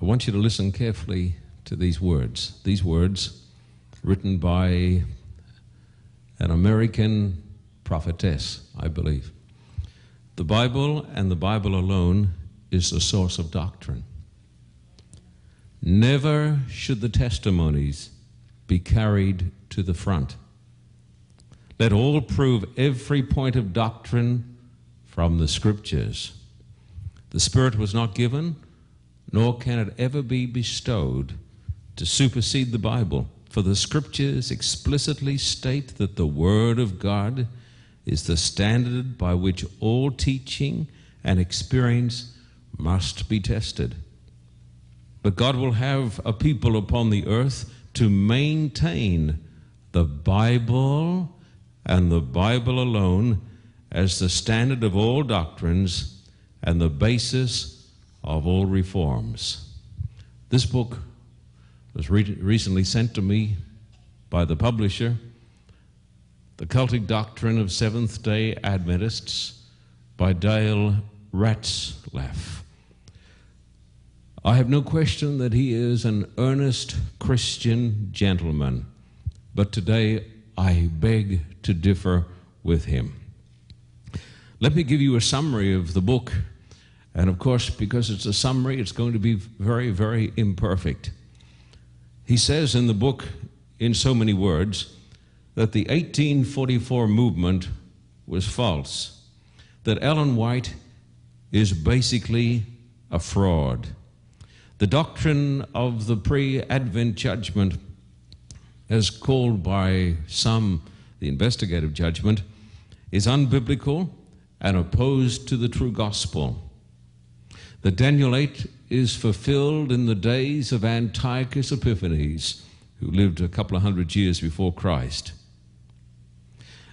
I want you to listen carefully to these words. These words written by an American prophetess, I believe. The Bible and the Bible alone is the source of doctrine. Never should the testimonies be carried to the front. Let all prove every point of doctrine from the Scriptures. The Spirit was not given, nor can it ever be bestowed to supersede the Bible, for the Scriptures explicitly state that the Word of God is the standard by which all teaching and experience must be tested. But God will have a people upon the earth to maintain the Bible and the Bible alone as the standard of all doctrines and the basis of all reforms. This book was recently sent to me by the publisher, The Cultic Doctrine of Seventh-day Adventists by Dale Ratzlaff. I have no question that he is an earnest Christian gentleman, but today I beg to differ with him. Let me give you a summary of the book, and of course, because it's a summary, it's going to be very, very imperfect. He says in the book, in so many words, that the 1844 movement was false, that Ellen White is basically a fraud. The doctrine of the pre-Advent judgment, as called by some the investigative judgment, is unbiblical and opposed to the true gospel. The Daniel 8 is fulfilled in the days of Antiochus Epiphanes, who lived a couple of hundred years before Christ.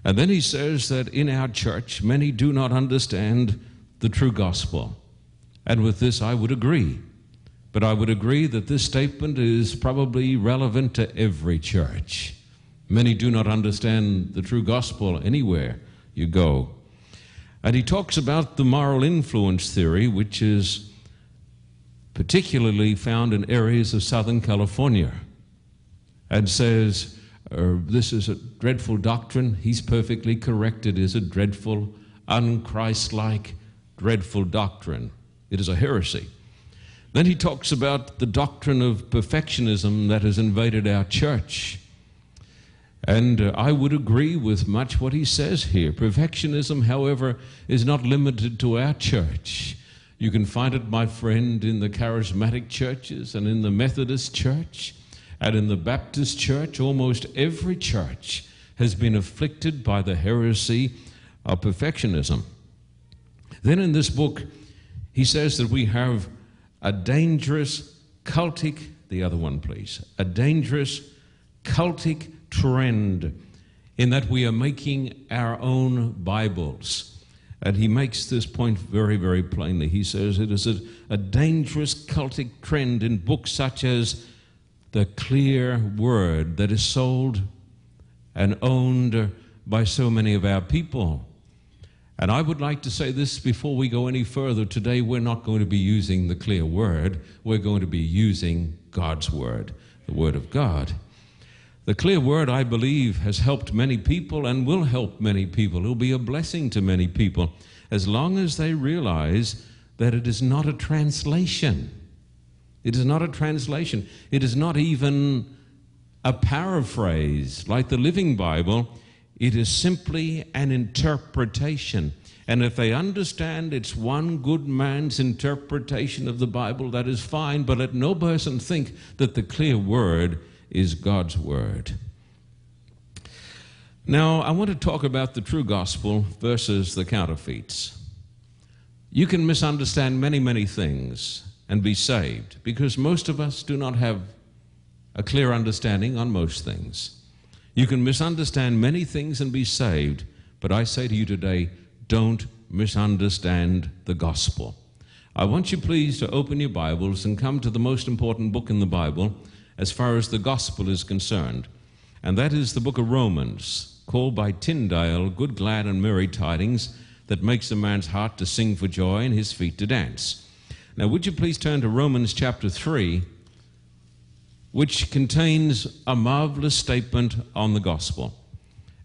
And then he says that in our church, many do not understand the true gospel. And with this I would agree. But I would agree that this statement is probably relevant to every church. Many do not understand the true gospel anywhere you go. And he talks about the moral influence theory, which is particularly found in areas of Southern California, and says, this is a dreadful doctrine. He's perfectly correct. It is a dreadful, un-Christ-like, dreadful doctrine. It is a heresy. Then he talks about the doctrine of perfectionism that has invaded our church. And I would agree with much what he says here. Perfectionism, however, is not limited to our church. You can find it, my friend, in the charismatic churches and in the Methodist church and in the Baptist church. Almost every church has been afflicted by the heresy of perfectionism. Then in this book, he says that we have a dangerous cultic, the other one please, a dangerous cultic trend in that we are making our own Bibles. And he makes this point very, very plainly. He says it is a dangerous cultic trend in books such as the Clear Word that is sold and owned by so many of our people. And I would like to say this before we go any further. Today we're not going to be using the Clear Word. We're going to be using God's Word, the Word of God. The Clear Word, I believe, has helped many people and will help many people. It will be a blessing to many people as long as they realize that it is not a translation. It is not a translation. It is not even a paraphrase like the Living Bible. It is simply an interpretation. And if they understand it's one good man's interpretation of the Bible, that is fine, but let no person think that the Clear Word is God's Word. Now, I want to talk about the true gospel versus the counterfeits. You can misunderstand many, many things and be saved, because most of us do not have a clear understanding on most things. You can misunderstand many things and be saved, but I say to you today, don't misunderstand the gospel. I want you please to open your Bibles and come to the most important book in the Bible as far as the gospel is concerned, and that is the book of Romans, called by Tyndale good, glad, and merry tidings that makes a man's heart to sing for joy and his feet to dance. Now, would you please turn to Romans chapter 3, which contains a marvelous statement on the gospel.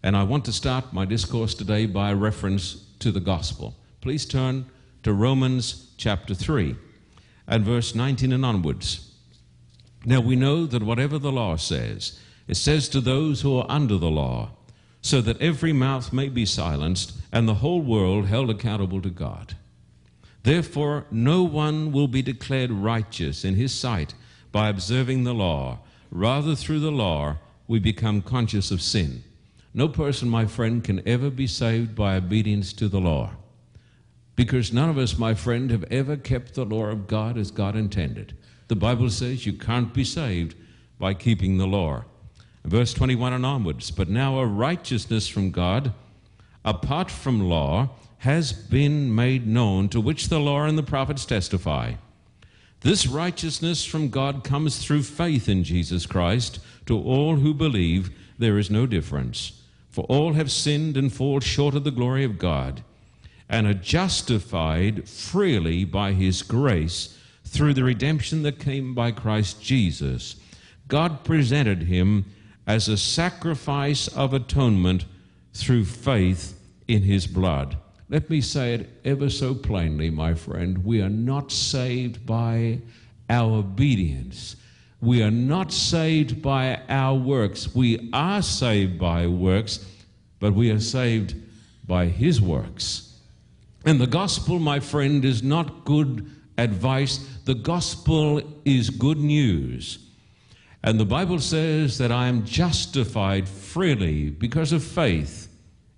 And I want to start my discourse today by reference to the gospel. Please turn to Romans chapter 3 and verse 19 and onwards. Now, we know that whatever the law says, it says to those who are under the law, so that every mouth may be silenced and the whole world held accountable to God. Therefore, no one will be declared righteous in his sight by observing the law. Rather, through the law, we become conscious of sin. No person, my friend, can ever be saved by obedience to the law, because none of us, my friend, have ever kept the law of God as God intended. The Bible says you can't be saved by keeping the law. Verse 21 and onwards, but now a righteousness from God, apart from law, has been made known, to which the law and the prophets testify. This righteousness from God comes through faith in Jesus Christ to all who believe. There is no difference, for all have sinned and fall short of the glory of God, and are justified freely by his grace through the redemption that came by Christ Jesus. God presented him as a sacrifice of atonement through faith in his blood. Let me say it ever so plainly, my friend. We are not saved by our obedience. We are not saved by our works. We are saved by works, but we are saved by his works. And the gospel, my friend, is not good advice. The gospel is good news. And the Bible says that I am justified freely because of faith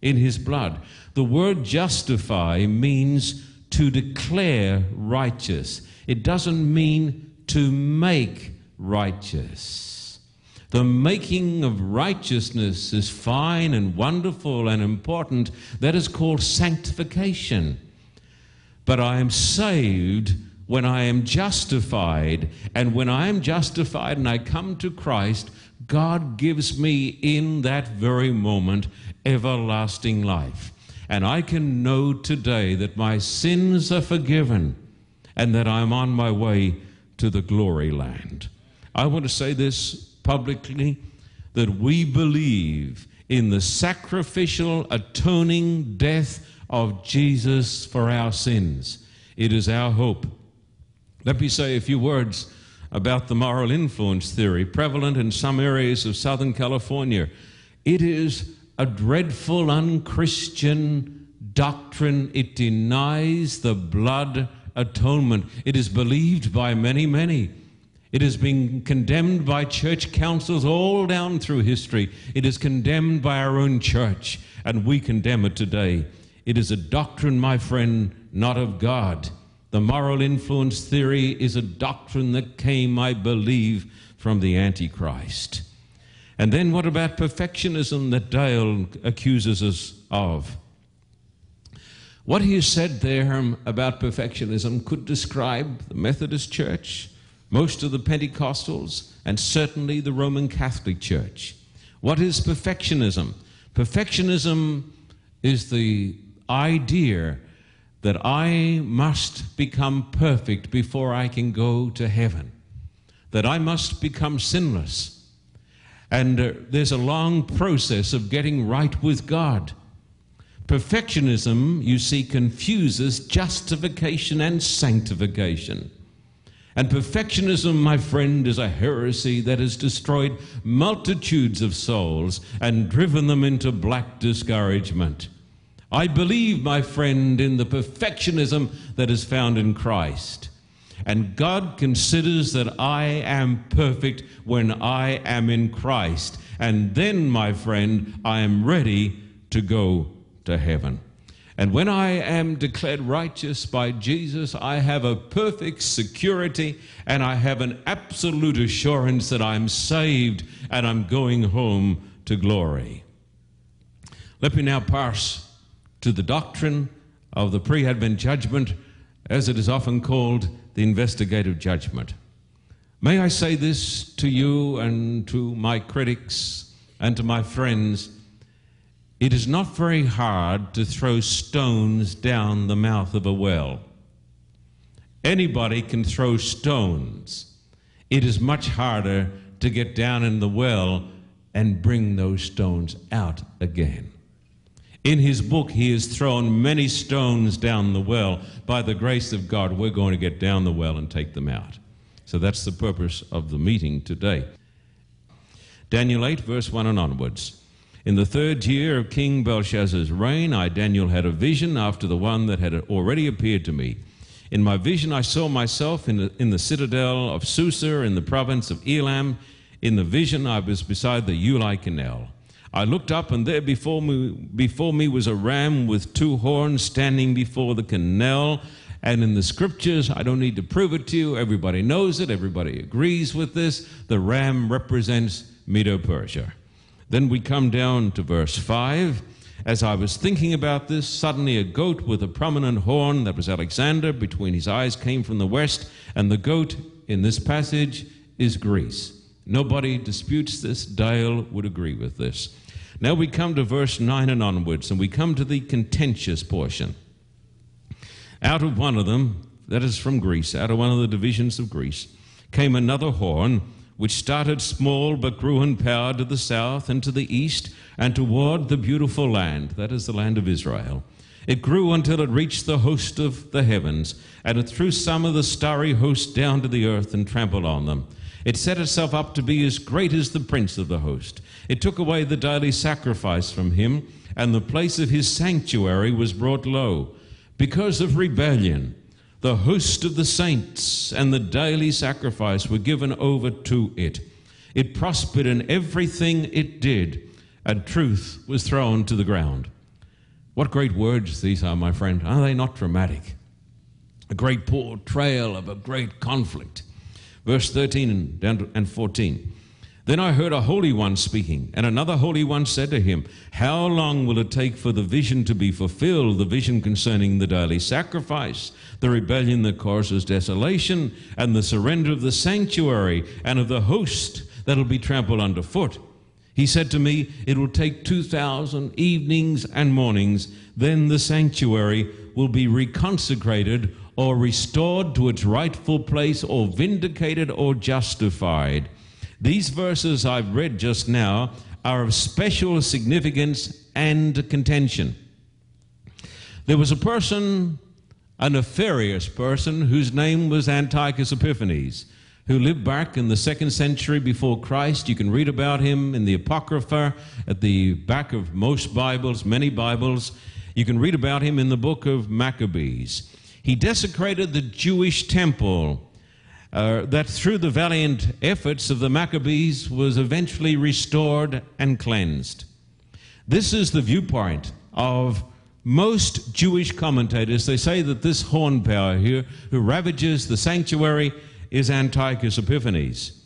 in his blood. The word justify means to declare righteous. It doesn't mean to make righteous. The making of righteousness is fine and wonderful and important. That is called sanctification. But I am saved when I am justified. And when I am justified and I come to Christ, God gives me in that very moment everlasting life. And I can know today that my sins are forgiven and that I'm on my way to the glory land. I want to say this publicly, that we believe in the sacrificial atoning death of Jesus for our sins. It is our hope. Let me say a few words about the moral influence theory prevalent in some areas of Southern California. It is a dreadful unchristian doctrine. It denies the blood atonement. It is believed by many, many. It has been condemned by church councils all down through history. It is condemned by our own church, and we condemn it today. It is a doctrine, my friend, not of God. The moral influence theory is a doctrine that came, I believe, from the Antichrist. And then what about perfectionism that Dale accuses us of? What he said there about perfectionism could describe the Methodist Church, most of the Pentecostals, and certainly the Roman Catholic Church. What is perfectionism? Perfectionism is the idea that I must become perfect before I can go to heaven, that I must become sinless. And there's a long process of getting right with God. Perfectionism, you see, confuses justification and sanctification. And perfectionism, my friend, is a heresy that has destroyed multitudes of souls and driven them into black discouragement. I believe, my friend, in the perfectionism that is found in Christ. And God considers that I am perfect when I am in Christ. And then, my friend, I am ready to go to heaven. And when I am declared righteous by Jesus, I have a perfect security, and I have an absolute assurance that I'm saved and I'm going home to glory. Let me now pass to the doctrine of the pre-Advent judgment, as it is often called, the investigative judgment. May I say this to you and to my critics and to my friends: it is not very hard to throw stones down the mouth of a well. Anybody can throw stones. It is much harder to get down in the well and bring those stones out again. In his book, he has thrown many stones down the well. By the grace of God, we're going to get down the well and take them out. So that's the purpose of the meeting today. Daniel 8, verse 1 and onwards. In the third year of King Belshazzar's reign, I, Daniel, had a vision after the one that had already appeared to me. In my vision, I saw myself in the citadel of Susa in the province of Elam. In the vision, I was beside the Ulai Canal. I looked up, and there before me was a ram with two horns standing before the canal. And in the scriptures, I don't need to prove it to you. Everybody knows it. Everybody agrees with this. The ram represents Medo-Persia. Then we come down to verse 5. As I was thinking about this, suddenly a goat with a prominent horn, that was Alexander, between his eyes came from the west, and the goat in this passage is Greece. Nobody disputes this. Dale would agree with this. Now we come to verse 9 and onwards, and we come to the contentious portion. Out of one of them, that is from Greece, out of one of the divisions of Greece, came another horn, which started small but grew in power to the south and to the east and toward the beautiful land, that is the land of Israel. It grew until it reached the host of the heavens, and it threw some of the starry host down to the earth and trampled on them. It set itself up to be as great as the prince of the host. It took away the daily sacrifice from him, and the place of his sanctuary was brought low. Because of rebellion, the host of the saints and the daily sacrifice were given over to it. It prospered in everything it did, and truth was thrown to the ground. What great words these are, my friend. Are they not dramatic? A great portrayal of a great conflict. Verse 13 and 14. Then I heard a holy one speaking, and another holy one said to him, how long will it take for the vision to be fulfilled, the vision concerning the daily sacrifice, the rebellion that causes desolation, and the surrender of the sanctuary and of the host that will be trampled underfoot? He said to me, it will take 2,000 evenings and mornings, then the sanctuary will be reconsecrated or restored to its rightful place or vindicated or justified. These verses I've read just now are of special significance and contention. There was a person, a nefarious person, whose name was Antiochus Epiphanes, who lived back in the 2nd century before Christ. You can read about him in the Apocrypha, at the back of most Bibles, many Bibles. You can read about him in the book of Maccabees. He desecrated the Jewish temple. That through the valiant efforts of the Maccabees was eventually restored and cleansed. This is the viewpoint of most Jewish commentators. They say that this horn power here, who ravages the sanctuary, is Antiochus Epiphanes.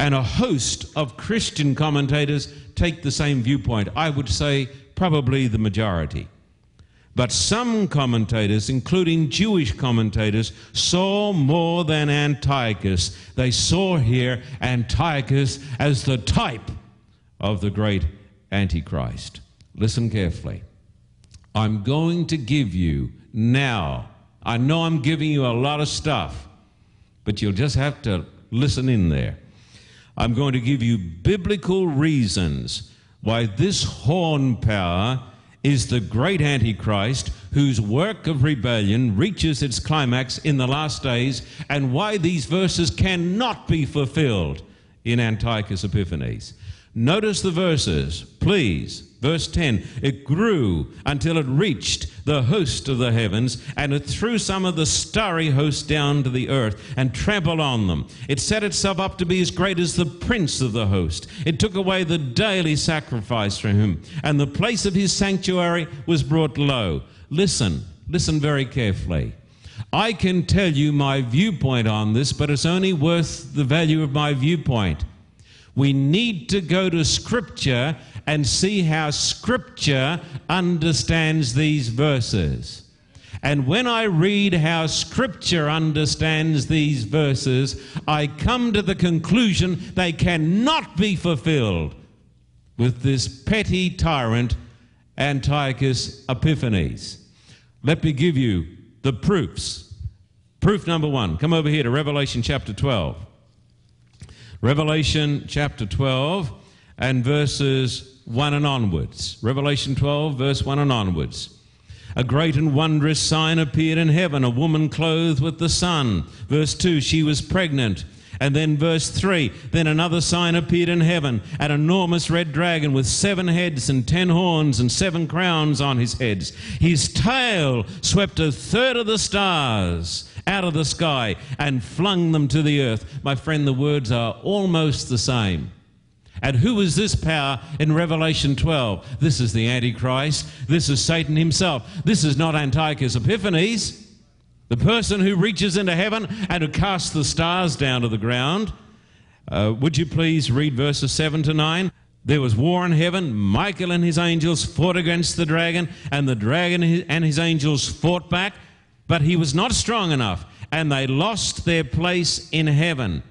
And a host of Christian commentators take the same viewpoint. I would say probably the majority. But some commentators, including Jewish commentators, saw more than Antiochus. They saw here Antiochus as the type of the great Antichrist. Listen carefully. I'm going to give you now, I know I'm giving you a lot of stuff, but you'll just have to listen in there. I'm going to give you biblical reasons why this horn power is the great Antichrist, whose work of rebellion reaches its climax in the last days, and why these verses cannot be fulfilled in Antiochus Epiphanes. Notice the verses, please. Verse 10, it grew until it reached the host of the heavens, and it threw some of the starry host down to the earth and trampled on them. It set itself up to be as great as the prince of the host. It took away the daily sacrifice from him, and the place of his sanctuary was brought low. Listen very carefully. I can tell you my viewpoint on this, but it's only worth the value of my viewpoint. We need to go to Scripture and see how Scripture understands these verses. And when I read how Scripture understands these verses, I come to the conclusion they cannot be fulfilled with this petty tyrant, Antiochus Epiphanes. Let me give you the proofs. Proof number one. Come over here to Revelation chapter 12. Revelation chapter 12 and verses 1 and onwards. Revelation 12, verse 1 and onwards. A great and wondrous sign appeared in heaven, a woman clothed with the sun. Verse 2, she was pregnant. And then verse 3, then another sign appeared in heaven, an enormous red dragon with 7 heads and 10 horns and 7 crowns on his heads. His tail swept 1/3 of the stars out of the sky and flung them to the earth. My friend, the words are almost the same. And who is this power in Revelation 12? This is the Antichrist. This is Satan himself. This is not Antiochus Epiphanes, the person who reaches into heaven and who casts the stars down to the ground. Would you please read verses 7 to 9? There was war in heaven. Michael and his angels fought against the dragon, and the dragon and his angels fought back, but he was not strong enough, and they lost their place in heaven.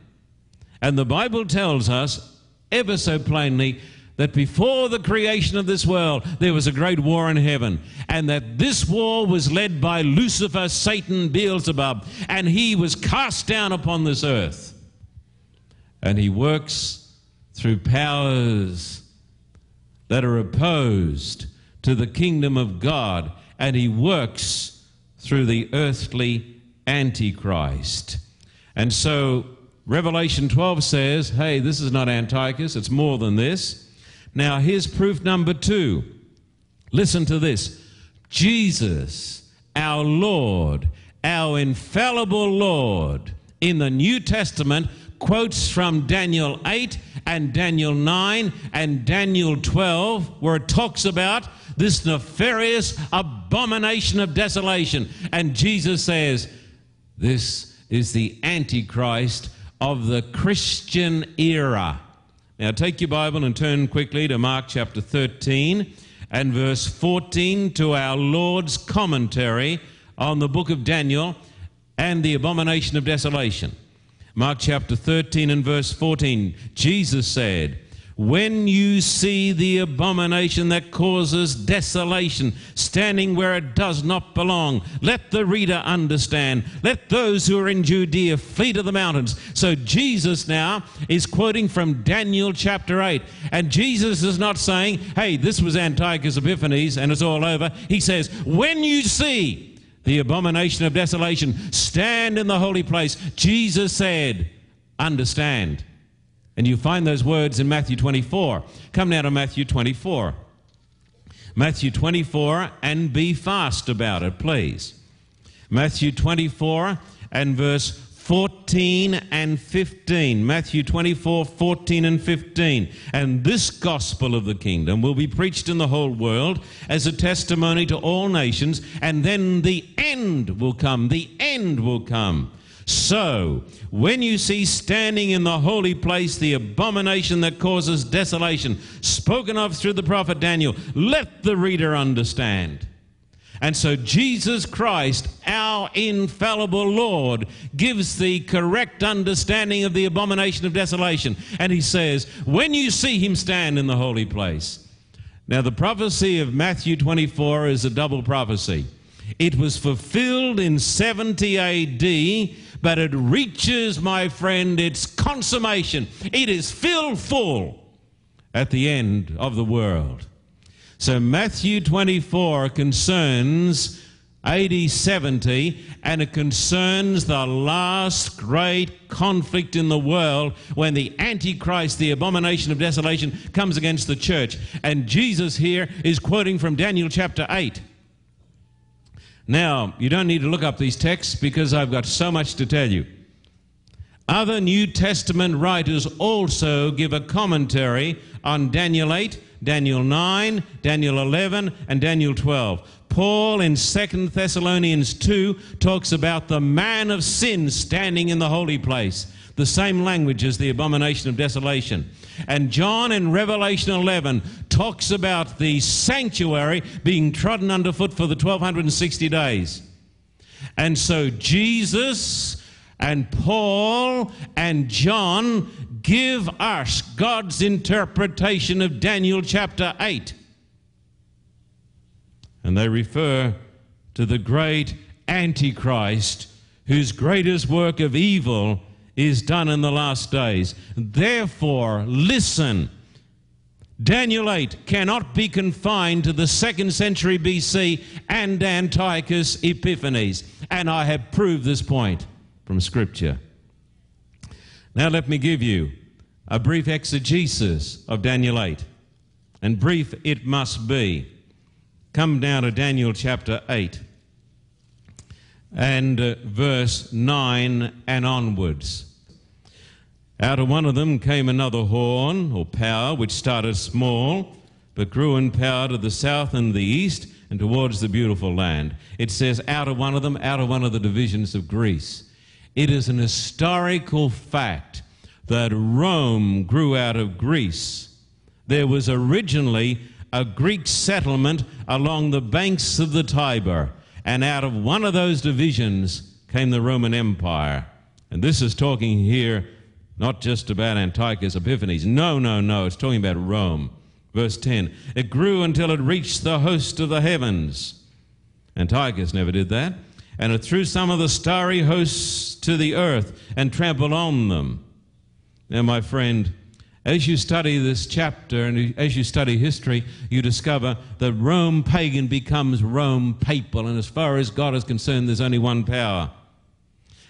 And the Bible tells us ever so plainly that before the creation of this world there was a great war in heaven, and that this war was led by Lucifer, Satan, Beelzebub, and he was cast down upon this earth. And he works through powers that are opposed to the kingdom of God, and he works through the earthly Antichrist. And so Revelation 12 says, hey, this is not Antiochus, it's more than this. Now, here's proof number 2. Listen to this. Jesus, our Lord, our infallible Lord, in the New Testament, quotes from Daniel 8 and Daniel 9 and Daniel 12, where it talks about this nefarious abomination of desolation. And Jesus says, this is the Antichrist of the Christian era. Now take your Bible and turn quickly to Mark chapter 13 and verse 14 to our Lord's commentary on the book of Daniel and the abomination of desolation. Mark chapter 13 and verse 14, Jesus said, "When you see the abomination that causes desolation, standing where it does not belong, let the reader understand. Let those who are in Judea flee to the mountains." So Jesus now is quoting from Daniel chapter 8. And Jesus is not saying, hey, this was Antiochus Epiphanes and it's all over. He says, when you see the abomination of desolation, stand in the holy place. Jesus said, understand. And you find those words in Matthew 24. Come now to Matthew 24. Matthew 24, and be fast about it, please. Matthew 24 and verse 14 and 15. Matthew 24, 14 and 15. And this gospel of the kingdom will be preached in the whole world as a testimony to all nations, and then the end will come. The end will come. So, when you see standing in the holy place the abomination that causes desolation, spoken of through the prophet Daniel, let the reader understand. And so Jesus Christ, our infallible Lord, gives the correct understanding of the abomination of desolation. And he says, when you see him stand in the holy place. Now, the prophecy of Matthew 24 is a double prophecy. It was fulfilled in 70 A.D., but it reaches, my friend, its consummation. It is filled full at the end of the world. So Matthew 24 concerns A.D. 70, and it concerns the last great conflict in the world when the Antichrist, the abomination of desolation, comes against the church. And Jesus here is quoting from Daniel chapter 8. Now, you don't need to look up these texts because I've got so much to tell you. Other New Testament writers also give a commentary on Daniel 8, Daniel 9, Daniel 11, and Daniel 12. Paul in 2 Thessalonians 2 talks about the man of sin standing in the holy place. The same language as the abomination of desolation. And John in Revelation 11 talks about the sanctuary being trodden underfoot for the 1260 days. And so Jesus and Paul and John give us God's interpretation of Daniel chapter 8. And they refer to the great Antichrist whose greatest work of evil is done in the last days. Therefore, listen. Daniel 8 cannot be confined to the 2nd century BC and Antiochus Epiphanes. And I have proved this point from Scripture. Now let me give you a brief exegesis of Daniel 8. And brief it must be. Come down to Daniel chapter 8 and verse 9 and onwards. Out of one of them came another horn, or power, which started small, but grew in power to the south and the east and towards the beautiful land. It says out of one of them, out of one of the divisions of Greece. It is an historical fact that Rome grew out of Greece. There was originally a Greek settlement along the banks of the Tiber, and out of one of those divisions came the Roman Empire. And this is talking here not just about Antiochus Epiphanes. No, it's talking about Rome. Verse 10, it grew until it reached the host of the heavens. Antiochus never did that. And it threw some of the starry hosts to the earth and trampled on them. Now, my friend, as you study this chapter and as you study history, you discover that Rome pagan becomes Rome papal. And as far as God is concerned, there's only one power.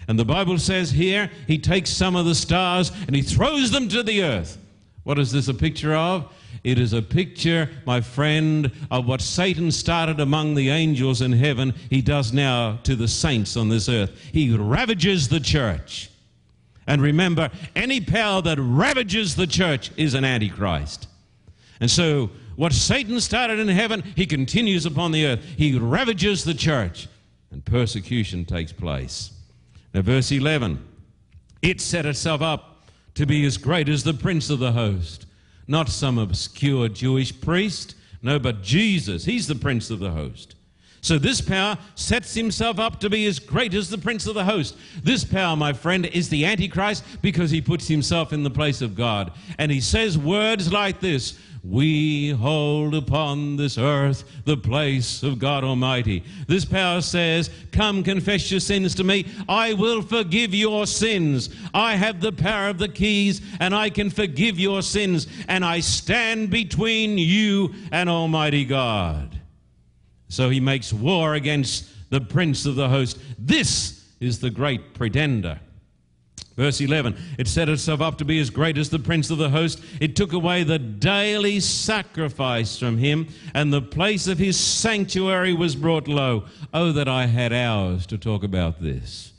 And the Bible says here, he takes some of the stars and he throws them to the earth. What is this a picture of? It is a picture, my friend, of what Satan started among the angels in heaven, he does now to the saints on this earth. He ravages the church. And remember, any power that ravages the church is an antichrist. And so what Satan started in heaven, he continues upon the earth. He ravages the church and persecution takes place. Now, verse 11, it set itself up to be as great as the prince of the host. Not some obscure Jewish priest. No, but Jesus. He's the prince of the host. So this power sets himself up to be as great as the prince of the host. This power, my friend, is the Antichrist because he puts himself in the place of God. And he says words like this, "We hold upon this earth the place of God Almighty." This power says, "Come, confess your sins to me. I will forgive your sins. I have the power of the keys, and I can forgive your sins. And I stand between you and Almighty God." So he makes war against the prince of the host. This is the great pretender. Verse 11, it set itself up to be as great as the prince of the host. It took away the daily sacrifice from him, and the place of his sanctuary was brought low. Oh, that I had hours to talk about this.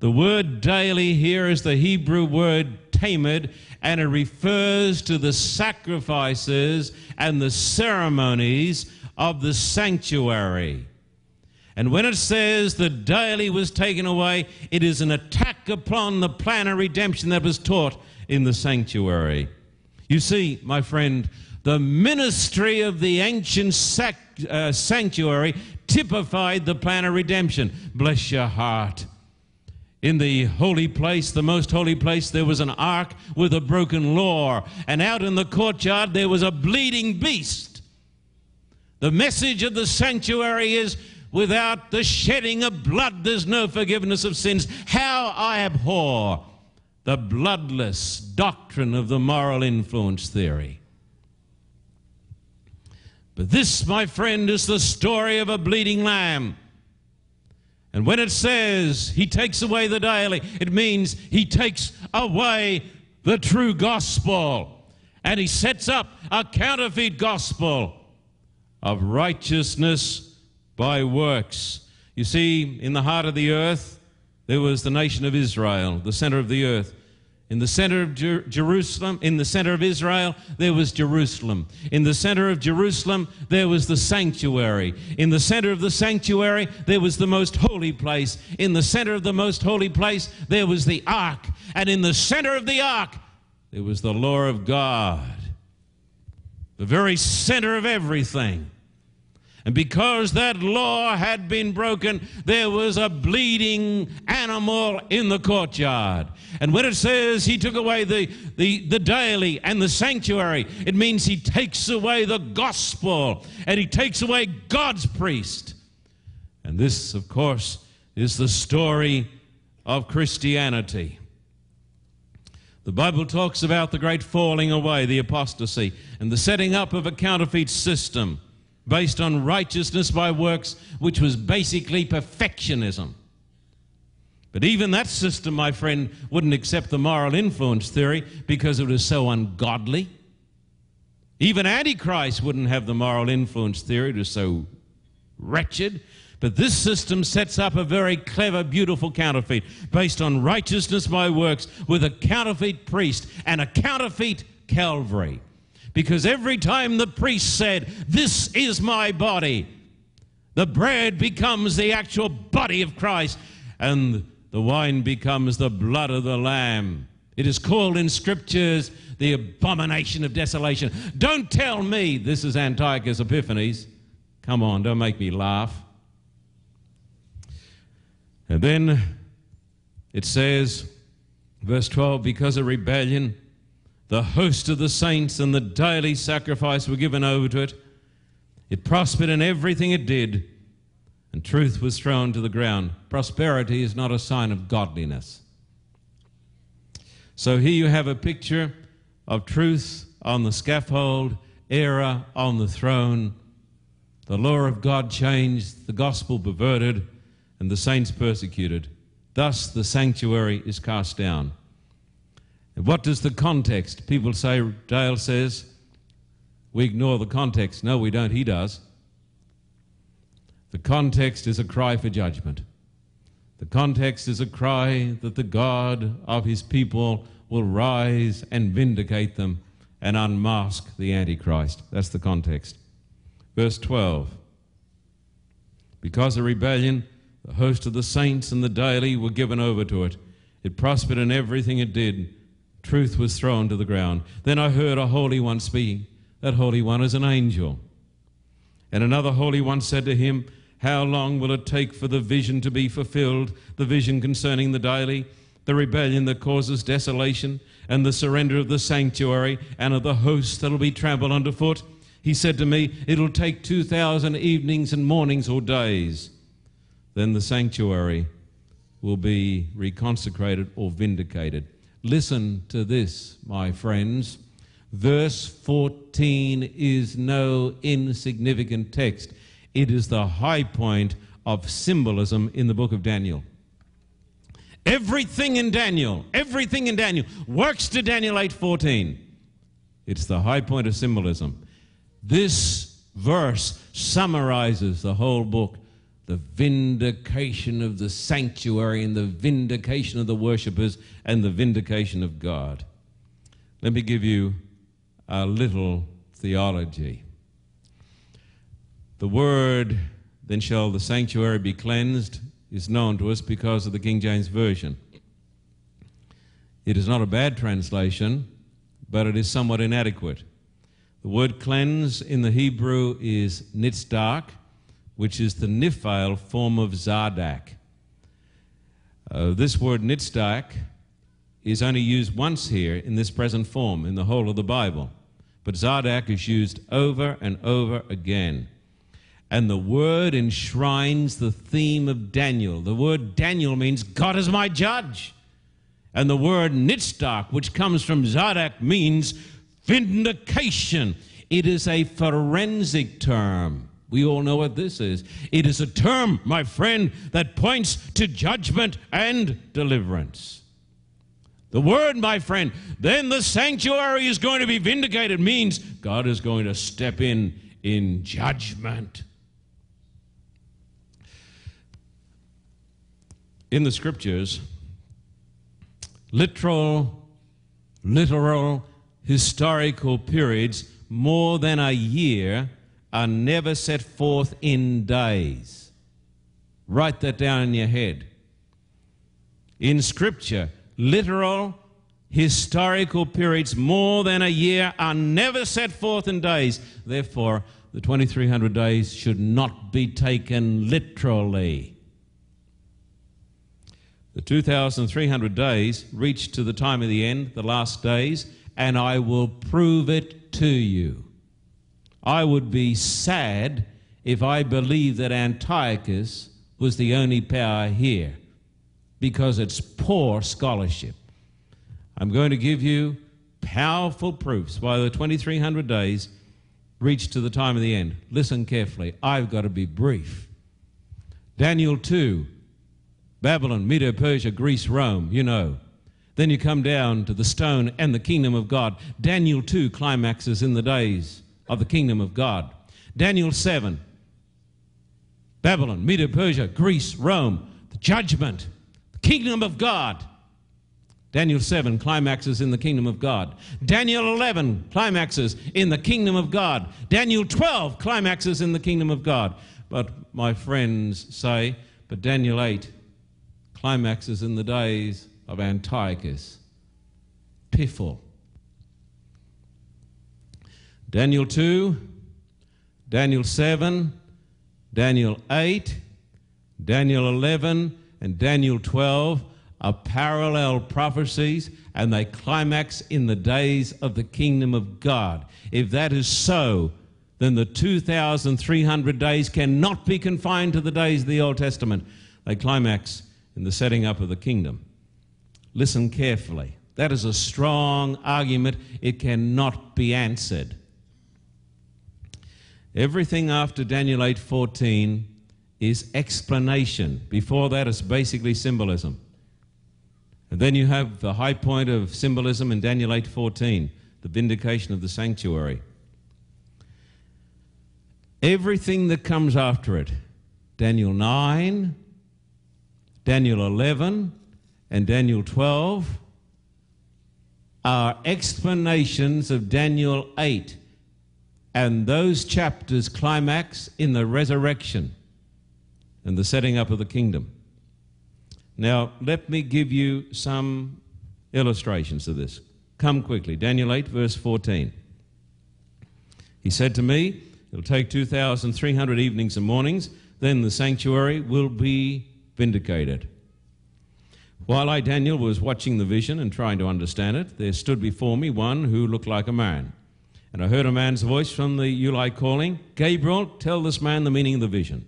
The word daily here is the Hebrew word tamed, and it refers to the sacrifices and the ceremonies of the sanctuary. And when it says the daily was taken away, it is an attack upon the plan of redemption that was taught in the sanctuary. You see, my friend, the ministry of the ancient sanctuary typified the plan of redemption. Bless your heart. In the holy place, the most holy place, there was an ark with a broken law. And out in the courtyard, there was a bleeding beast. The message of the sanctuary is, without the shedding of blood, there's no forgiveness of sins. How I abhor the bloodless doctrine of the moral influence theory. But this, my friend, is the story of a bleeding lamb. And when it says he takes away the daily, it means he takes away the true gospel. And he sets up a counterfeit gospel of righteousness by works. You see, in the heart of the earth, there was the nation of Israel, the center of the earth. In the center of Jerusalem, in the center of Israel, there was Jerusalem. In the center of Jerusalem, there was the sanctuary. In the center of the sanctuary, there was the most holy place. In the center of the most holy place, there was the ark. And in the center of the ark, there was the law of God, the very center of everything. And because that law had been broken, there was a bleeding animal in the courtyard. And when it says he took away the daily and the sanctuary, it means he takes away the gospel and he takes away God's priest. And this, of course, is the story of Christianity. The Bible talks about the great falling away, the apostasy, and the setting up of a counterfeit system based on righteousness by works, which was basically perfectionism. But even that system, my friend, wouldn't accept the moral influence theory because it was so ungodly. Even Antichrist wouldn't have the moral influence theory. It was so wretched. But this system sets up a very clever, beautiful counterfeit based on righteousness by works, with a counterfeit priest and a counterfeit Calvary. Because every time the priest said, "This is my body," the bread becomes the actual body of Christ, and the wine becomes the blood of the Lamb. It is called in Scriptures the abomination of desolation. Don't tell me, this is Antiochus Epiphanes. Come on, don't make me laugh. And then it says, verse 12, because of rebellion, the host of the saints and the daily sacrifice were given over to it. It prospered in everything it did, and truth was thrown to the ground. Prosperity is not a sign of godliness. So here you have a picture of truth on the scaffold, error on the throne, the law of God changed, the gospel perverted, and the saints persecuted. Thus the sanctuary is cast down. And what does the context? People say, Dale says, we ignore the context. No, we don't. He does. The context is a cry for judgment. The context is a cry that the God of his people will rise and vindicate them and unmask the Antichrist. That's the context. Verse 12. Because of rebellion, the host of the saints and the daily were given over to it. It prospered in everything it did. Truth was thrown to the ground. Then I heard a holy one speaking. That holy one is an angel. And another holy one said to him, "How long will it take for the vision to be fulfilled, the vision concerning the daily, the rebellion that causes desolation, and the surrender of the sanctuary and of the host that will be trampled underfoot?" He said to me, "It'll take 2,000 evenings and mornings or days. Then the sanctuary will be reconsecrated or vindicated." Listen to this, my friends. Verse 14 is no insignificant text. It is the high point of symbolism in the book of Daniel. Everything in Daniel works to Daniel 8:14. It's the high point of symbolism. This verse summarizes the whole book, the vindication of the sanctuary and the vindication of the worshipers and the vindication of God. Let me give you a little theology. The word, "Then shall the sanctuary be cleansed," is known to us because of the King James Version. It is not a bad translation, but it is somewhat inadequate. The word "cleanse" in the Hebrew is nitzdaq, which is the Nifal form of Zadok. This word nitzdaq is only used once here in this present form in the whole of the Bible, but Zadok is used over and over again. And the word enshrines the theme of Daniel. The word Daniel means "God is my judge." And the word nitzdaq, which comes from Zadok, means vindication. It is a forensic term. We all know what this is. It is a term, my friend, that points to judgment and deliverance. The word, my friend, "Then the sanctuary is going to be vindicated," means God is going to step in judgment. In the Scriptures, literal, historical periods more than a year are never set forth in days. Write that down in your head. In Scripture, literal, historical periods more than a year are never set forth in days. Therefore, the 2,300 days should not be taken literally. The 2,300 days reach to the time of the end, the last days, and I will prove it to you. I would be sad if I believed that Antiochus was the only power here. because it's poor scholarship. I'm going to give you powerful proofs why the 2300 days reach to the time of the end. Listen carefully. I've got to be brief. Daniel 2, Babylon, Medo-Persia, Greece, Rome, you know. Then you come down to the stone and the kingdom of God. Daniel 2 climaxes in the days of the kingdom of God. Daniel 7, Babylon, Medo-Persia, Greece, Rome, the judgment, the kingdom of God. Daniel 7 climaxes in the kingdom of God. Daniel 11 climaxes in the kingdom of God. Daniel 12 climaxes in the kingdom of God. But my friends say, but Daniel 8 climaxes in the days of Antiochus. Piffle. Daniel 2, Daniel 7, Daniel 8, Daniel 11, and Daniel 12 are parallel prophecies, and they climax in the days of the kingdom of God. If that is so, then the 2,300 days cannot be confined to the days of the Old Testament. They climax in the setting up of the kingdom. Listen carefully. That is a strong argument. It cannot be answered. Everything after Daniel 8:14 is explanation. Before that, it's basically symbolism. And then you have the high point of symbolism in Daniel 8:14, the vindication of the sanctuary. Everything that comes after it, Daniel 9, Daniel 11, and Daniel 12, are explanations of Daniel 8. And those chapters climax in the resurrection and the setting up of the kingdom. Now, let me give you some illustrations of this. Come quickly. Daniel 8, verse 14. He said to me, it'll take 2,300 evenings and mornings, then the sanctuary will be vindicated. While I, Daniel, was watching the vision and trying to understand it, there stood before me one who looked like a man. And I heard a man's voice from the Ulai calling, Gabriel, tell this man the meaning of the vision.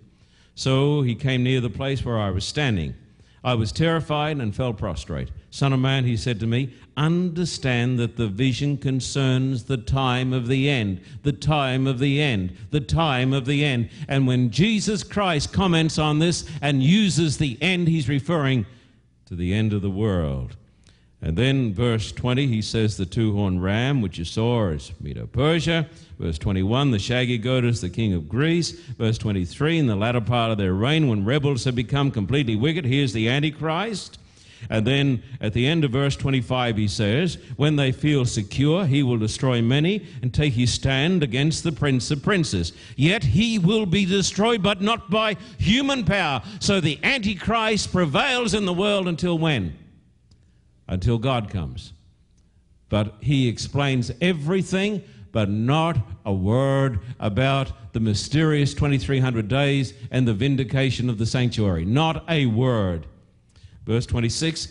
So he came near the place where I was standing. I was terrified and fell prostrate. Son of man, he said to me, understand that the vision concerns the time of the end, the time of the end, the time of the end. And when Jesus Christ comments on this and uses the end, he's referring to the end of the world. And then verse 20, he says the two-horned ram, which you saw, is Medo-Persia. Verse 21, the shaggy goat is the king of Greece. Verse 23, in the latter part of their reign, when rebels have become completely wicked, here's the Antichrist. And then at the end of verse 25, he says, when they feel secure, he will destroy many and take his stand against the prince of princes. Yet he will be destroyed, but not by human power. So the Antichrist prevails in the world until when? Until God comes. But he explains everything, but not a word about the mysterious 2300 days and the vindication of the sanctuary. Not a word. Verse 26,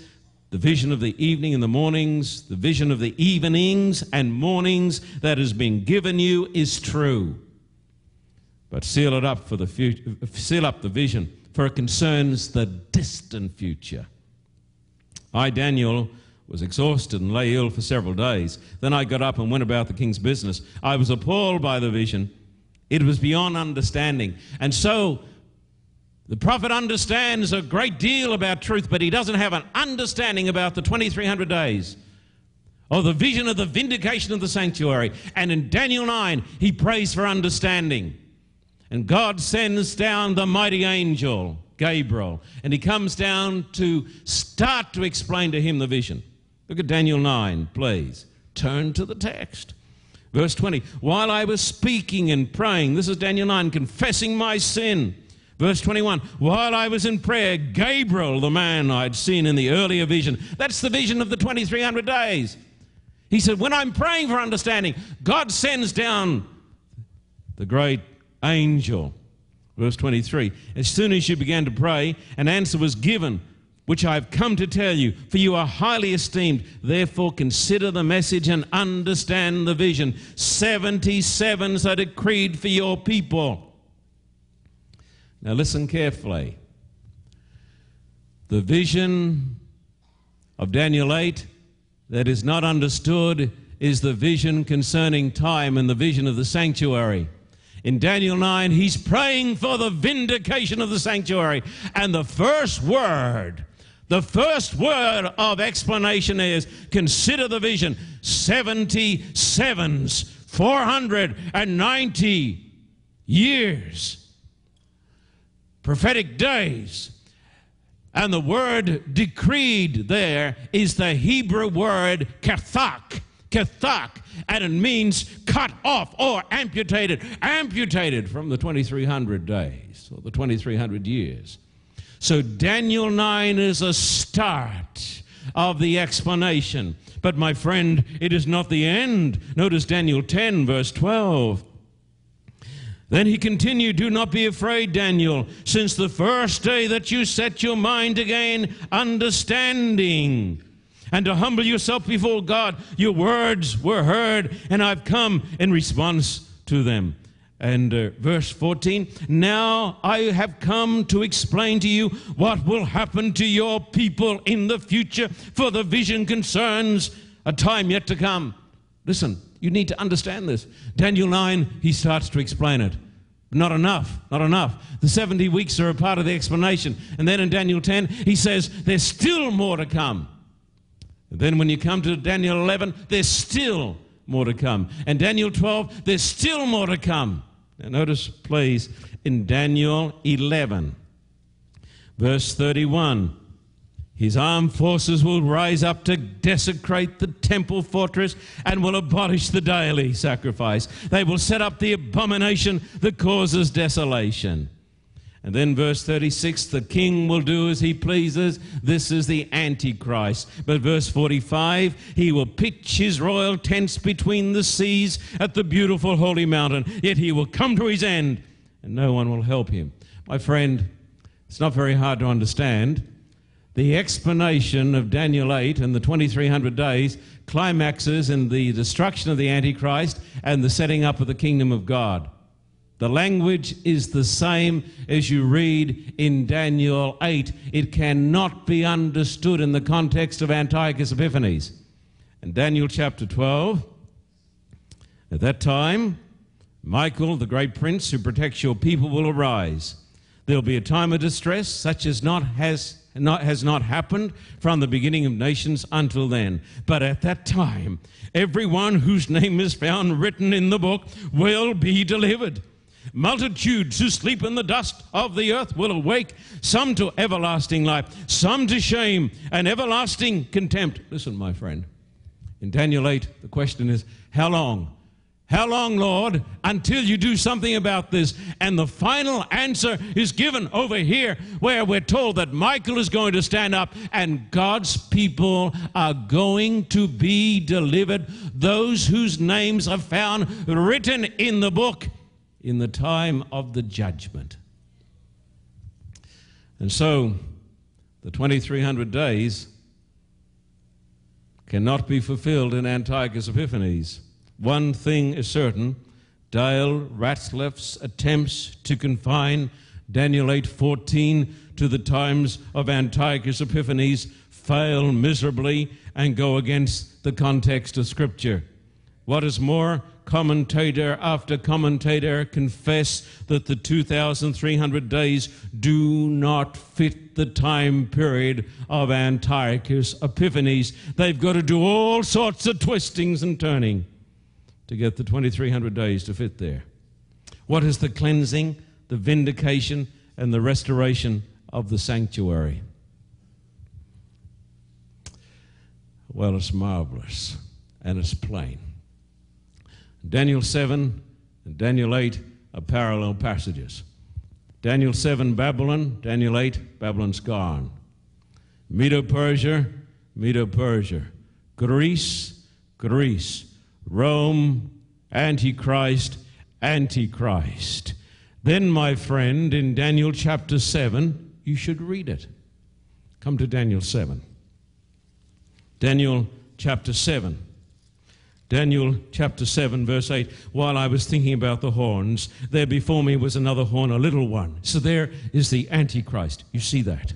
the vision of the evening and the mornings, the vision of the evenings and mornings that has been given you is true. But seal it up for the future, seal up the vision, for it concerns the distant future. I, Daniel, was exhausted and lay ill for several days. Then I got up and went about the king's business. I was appalled by the vision. It was beyond understanding. And so the prophet understands a great deal about truth, but he doesn't have an understanding about the 2300 days or the vision of the vindication of the sanctuary. And in Daniel 9, he prays for understanding. And God sends down the mighty angel, Gabriel, and he comes down to start to explain to him the vision. Look at Daniel 9, please. Turn to the text. Verse 20, while I was speaking and praying, this is Daniel 9, confessing my sin. Verse 21, while I was in prayer, Gabriel, the man I'd seen in the earlier vision, that's the vision of the 2300 days. He said, when I'm praying for understanding, God sends down the great angel. Verse 23, as soon as you began to pray, an answer was given, which I have come to tell you, for you are highly esteemed. Therefore, consider the message and understand the vision. 77s are decreed for your people. Now listen carefully. The vision of Daniel 8 that is not understood is the vision concerning time and the vision of the sanctuary. In Daniel 9, he's praying for the vindication of the sanctuary. And the first word of explanation is, consider the vision, 70 sevens, 490 years, prophetic days. And the word decreed there is the Hebrew word kathak. Kathak, and it means cut off or amputated, amputated from the 2300 days or the 2300 years. So Daniel 9 is a start of the explanation. But my friend, it is not the end. Notice Daniel 10 verse 12. Then he continued, do not be afraid, Daniel, since the first day that you set your mind to gain understanding and to humble yourself before God, your words were heard, and I've come in response to them. And verse 14, now I have come to explain to you what will happen to your people in the future, for the vision concerns a time yet to come. Listen, you need to understand this. Daniel 9, he starts to explain it. Not enough, not enough. The 70 weeks are a part of the explanation. And then in Daniel 10, he says, there's still more to come. Then when you come to Daniel 11, there's still more to come. And Daniel 12, there's still more to come. Now notice, please, in Daniel 11, verse 31, his armed forces will rise up to desecrate the temple fortress and will abolish the daily sacrifice. They will set up the abomination that causes desolation. And then verse 36, the king will do as he pleases. This is the Antichrist. But verse 45, he will pitch his royal tents between the seas at the beautiful holy mountain. Yet he will come to his end, and no one will help him. My friend, it's not very hard to understand. The explanation of Daniel 8 and the 2300 days climaxes in the destruction of the Antichrist and the setting up of the kingdom of God. The language is the same as you read in Daniel 8. It cannot be understood in the context of Antiochus Epiphanes. In Daniel chapter 12, at that time, Michael, the great prince who protects your people, will arise. There will be a time of distress such as has not happened from the beginning of nations until then. But at that time, everyone whose name is found written in the book will be delivered. Multitudes who sleep in the dust of the earth will awake, some to everlasting life, some to shame and everlasting contempt. Listen, my friend, in Daniel 8, the question is, how long? How long, Lord, until you do something about this? And the final answer is given over here, where we're told that Michael is going to stand up and God's people are going to be delivered, those whose names are found written in the book, in the time of the judgment. And so the 2300 days cannot be fulfilled in Antiochus Epiphanes. One thing is certain, Dale Ratzlaff's attempts to confine Daniel 8:14 to the times of Antiochus Epiphanes fail miserably and go against the context of Scripture. What is more, commentator after commentator confess that the 2,300 days do not fit the time period of Antiochus Epiphanes. They've got to do all sorts of twistings and turning to get the 2,300 days to fit there. What is the cleansing, the vindication, and the restoration of the sanctuary? Well, it's marvelous and it's plain. Daniel 7 and Daniel 8 are parallel passages. Daniel 7, Babylon. Daniel 8, Babylon's gone. Medo-Persia, Medo-Persia. Greece, Greece. Rome, Antichrist, Antichrist. Then, my friend, in Daniel chapter 7, you should read it. Come to Daniel 7. Daniel chapter 7. Daniel chapter 7, verse 8, while I was thinking about the horns, there before me was another horn, a little one. So there is the Antichrist. You see that.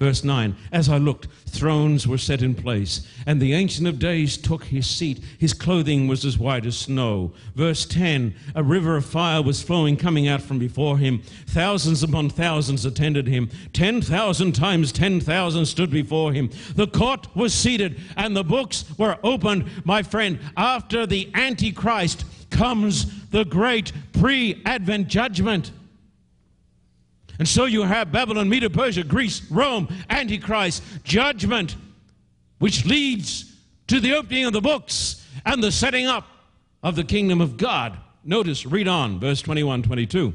Verse 9, as I looked, thrones were set in place, and the Ancient of Days took his seat. His clothing was as white as snow. Verse 10, a river of fire was flowing, coming out from before him. Thousands upon thousands attended him. 10,000 times 10,000 stood before him. The court was seated, and the books were opened. My friend, after the Antichrist comes the great pre-Advent judgment. And so you have Babylon, Medo-Persia, Greece, Rome, Antichrist, judgment, which leads to the opening of the books and the setting up of the kingdom of God. Notice, read on, verse 21, 22.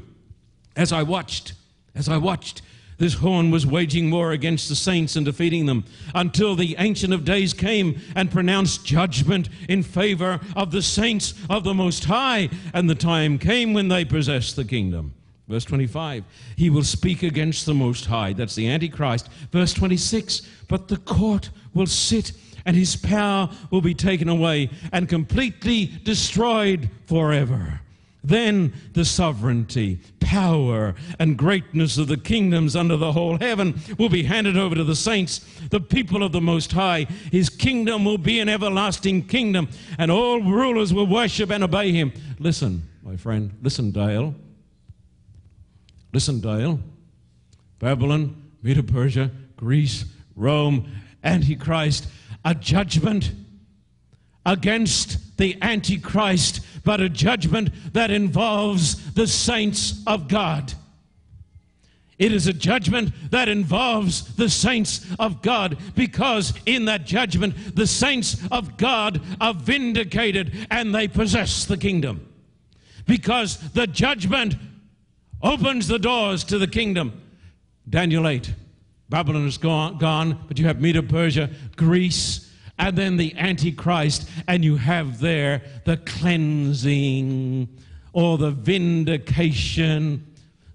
As I watched, this horn was waging war against the saints and defeating them, until the Ancient of Days came and pronounced judgment in favor of the saints of the Most High, and the time came when they possessed the kingdom. Verse 25, he will speak against the Most High. That's the Antichrist. Verse 26, but the court will sit, and his power will be taken away and completely destroyed forever. Then the sovereignty, power, and greatness of the kingdoms under the whole heaven will be handed over to the saints, the people of the Most High. His kingdom will be an everlasting kingdom, and all rulers will worship and obey him. Listen, my friend. Listen, Dale. Listen, Dale, Babylon, Medo-Persia, Greece, Rome, Antichrist, a judgment against the Antichrist, but a judgment that involves the saints of God. It is a judgment that involves the saints of God, because in that judgment, the saints of God are vindicated and they possess the kingdom, because the judgment opens the doors to the kingdom. Daniel 8, Babylon is gone, but you have Medo-Persia, Greece, and then the Antichrist, and you have there the cleansing or the vindication,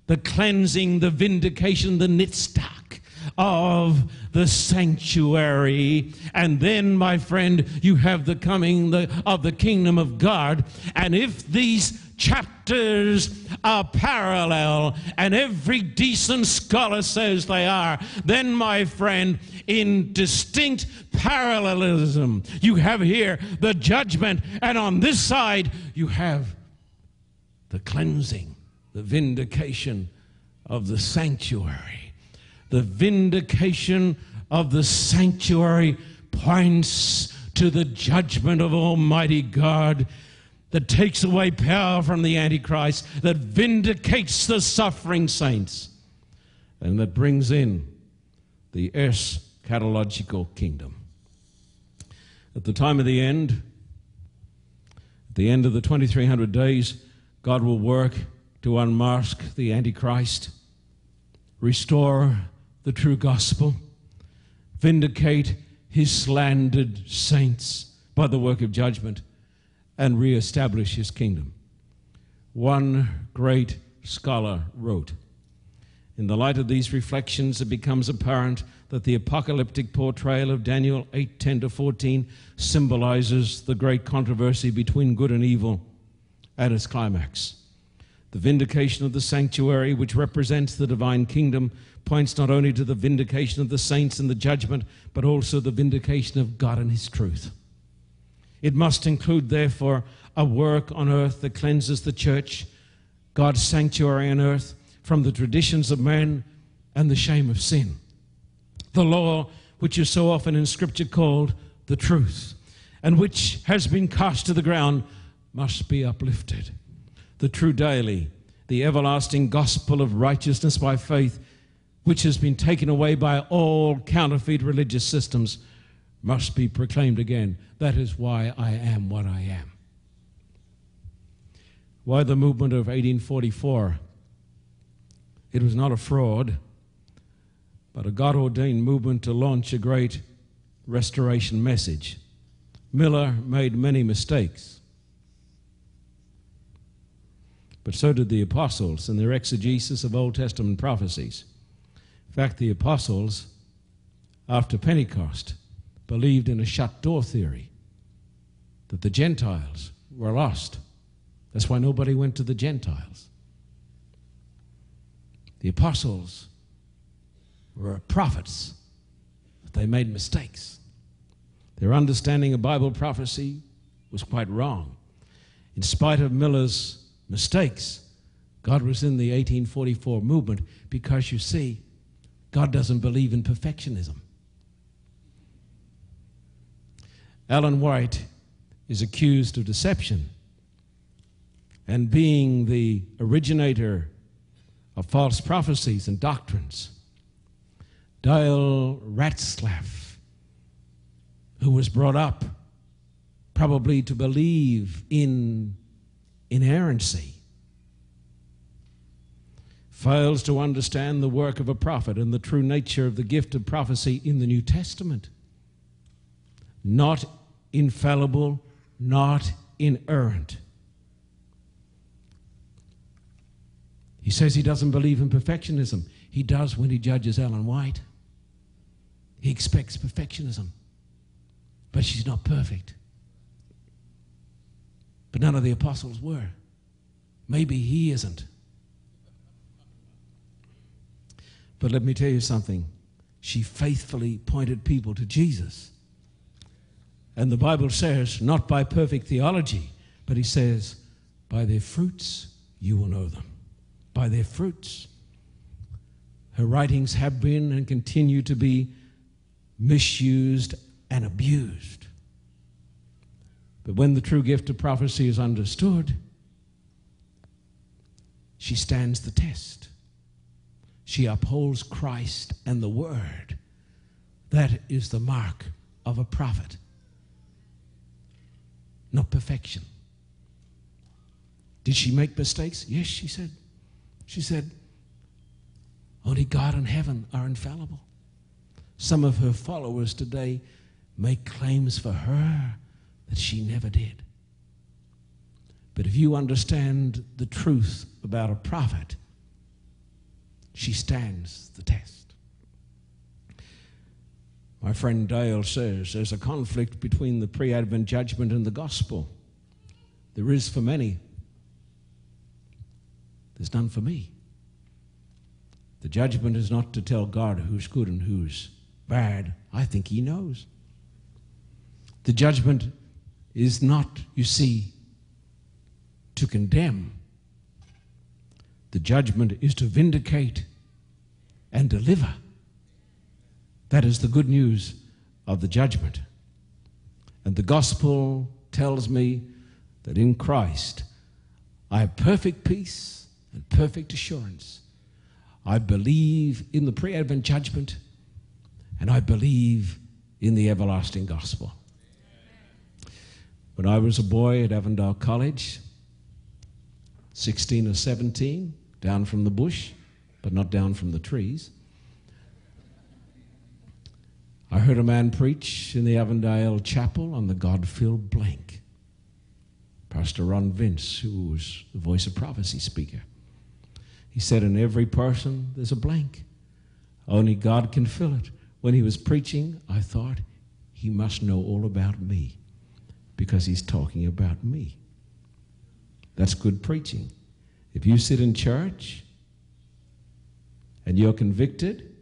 the cleansing, the vindication, the nitztak of the sanctuary. And then, my friend, you have the coming of the kingdom of God. And if these chapters are parallel, and every decent scholar says they are, then, my friend, in distinct parallelism, you have here the judgment, and on this side you have the cleansing, the vindication of the sanctuary. The vindication of the sanctuary points to the judgment of Almighty God that takes away power from the Antichrist, that vindicates the suffering saints, and that brings in the eschatological kingdom. At the time of the end, at the end of the 2300 days, God will work to unmask the Antichrist, restore the true gospel, vindicate his slandered saints by the work of judgment, and reestablish his kingdom. One great scholar wrote, in the light of these reflections, it becomes apparent that the apocalyptic portrayal of Daniel 8:10 to 14 symbolizes the great controversy between good and evil at its climax. The vindication of the sanctuary, which represents the divine kingdom, points not only to the vindication of the saints and the judgment, but also the vindication of God and his truth. It must include, therefore, a work on earth that cleanses the church, God's sanctuary on earth, from the traditions of man and the shame of sin. The law, which is so often in Scripture called the truth, and which has been cast to the ground, must be uplifted. The true daily, the everlasting gospel of righteousness by faith, which has been taken away by all counterfeit religious systems, must be proclaimed again. That is why I am what I am. Why the movement of 1844? It was not a fraud, but a God-ordained movement to launch a great restoration message. Miller made many mistakes, but so did the apostles in their exegesis of Old Testament prophecies. In fact, the apostles, after Pentecost, believed in a shut-door theory, that the Gentiles were lost. That's why nobody went to the Gentiles. The apostles were prophets but they made mistakes. Their understanding of Bible prophecy was quite wrong. In spite of Miller's mistakes, God was in the 1844 movement because, you see, God doesn't believe in perfectionism. Ellen White is accused of deception and being the originator of false prophecies and doctrines. Dale Ratzlaff, who was brought up probably to believe in inerrancy, fails to understand the work of a prophet and the true nature of the gift of prophecy in the New Testament. Not infallible, not inerrant. He says he doesn't believe in perfectionism. He does when he judges Ellen White. He expects perfectionism, but she's not perfect. But none of the apostles were. Maybe he isn't. But let me tell you something. She faithfully pointed people to Jesus. And the Bible says, not by perfect theology, but he says, by their fruits you will know them. By their fruits. Her writings have been and continue to be misused and abused. But when the true gift of prophecy is understood, she stands the test. She upholds Christ and the Word. That is the mark of a prophet. Not perfection. Did she make mistakes? Yes, she said. She said, only God and heaven are infallible. Some of her followers today make claims for her that she never did. But if you understand the truth about a prophet, she stands the test. My friend Dale says there's a conflict between the pre-Advent judgment and the gospel. There is for many. There's none for me. The judgment is not to tell God who's good and who's bad. I think he knows. The judgment is not, you see, to condemn. The judgment is to vindicate and deliver. That is the good news of the judgment. And the gospel tells me that in Christ I have perfect peace and perfect assurance. I believe in the pre-Advent judgment, and I believe in the everlasting gospel. When I was a boy at Avondale College, 16 or 17, down from the bush, but not down from the trees, I heard a man preach in the Avondale Chapel on the God-filled blank. Pastor Ron Vince, who was the Voice of Prophecy speaker. He said, in every person there's a blank. Only God can fill it. When he was preaching, I thought, he must know all about me, because he's talking about me. That's good preaching. If you sit in church and you're convicted,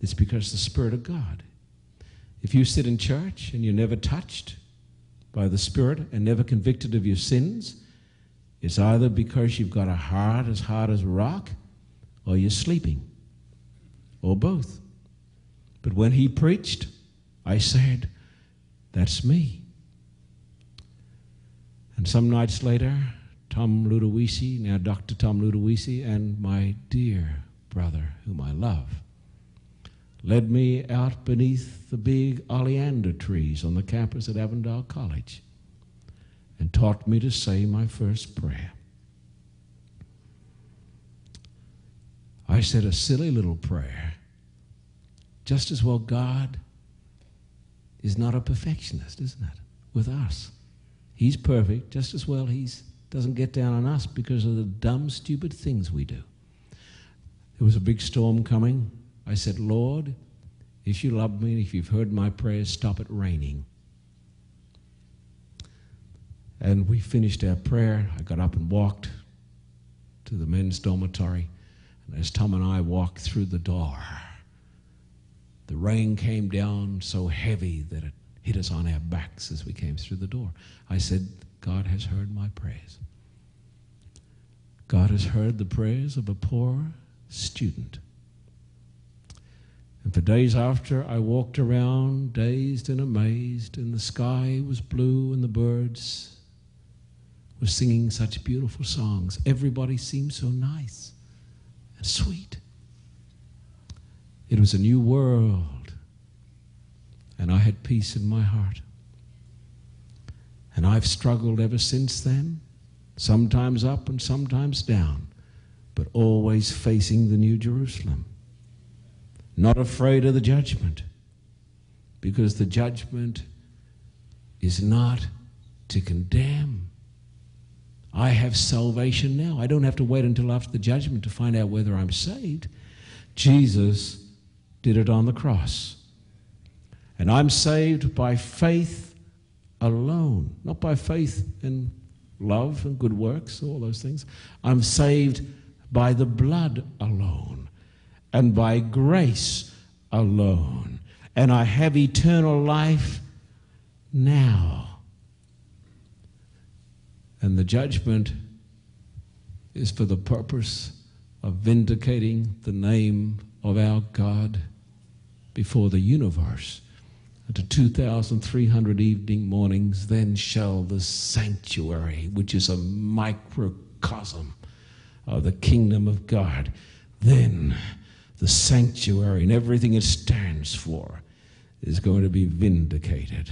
it's because the Spirit of God. If you sit in church and you're never touched by the Spirit and never convicted of your sins, it's either because you've got a heart as hard as a rock, or you're sleeping, or both. But when he preached, I said, that's me. And some nights later, Tom Ludowici, now Dr. Tom Ludowici, and my dear brother, whom I love, led me out beneath the big oleander trees on the campus at Avondale College and taught me to say my first prayer. I said a silly little prayer, just as well God is not a perfectionist, isn't it, with us. He's perfect, just as well he doesn't get down on us because of the dumb, stupid things we do. There was a big storm coming. I said, Lord, if you love me and if you've heard my prayers, stop it raining. And we finished our prayer. I got up and walked to the men's dormitory. And as Tom and I walked through the door, The rain came down so heavy that it hit us on our backs as we came through the door. I said, God has heard my prayers. God has heard the prayers of a poor student. And for days after, I walked around dazed and amazed, and the sky was blue and the birds were singing such beautiful songs. Everybody seemed so nice and sweet. It was a new world, and I had peace in my heart. And I've struggled ever since then, sometimes up and sometimes down, but always facing the New Jerusalem. Not afraid of the judgment, because the judgment is not to condemn. I have salvation now. I don't have to wait until after the judgment to find out whether I'm saved. Jesus did it on the cross. And I'm saved by faith alone, not by faith in love and good works, all those things. I'm saved by the blood alone, and by grace alone. And I have eternal life now. And the judgment is for the purpose of vindicating the name of our God before the universe. And to 2,300 evening mornings, then shall the sanctuary, which is a microcosm of the kingdom of God, then the sanctuary and everything it stands for is going to be vindicated.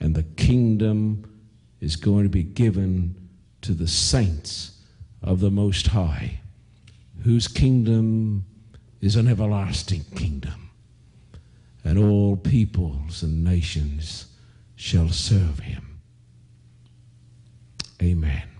And the kingdom is going to be given to the saints of the Most High, whose kingdom is an everlasting kingdom. And all peoples and nations shall serve him. Amen.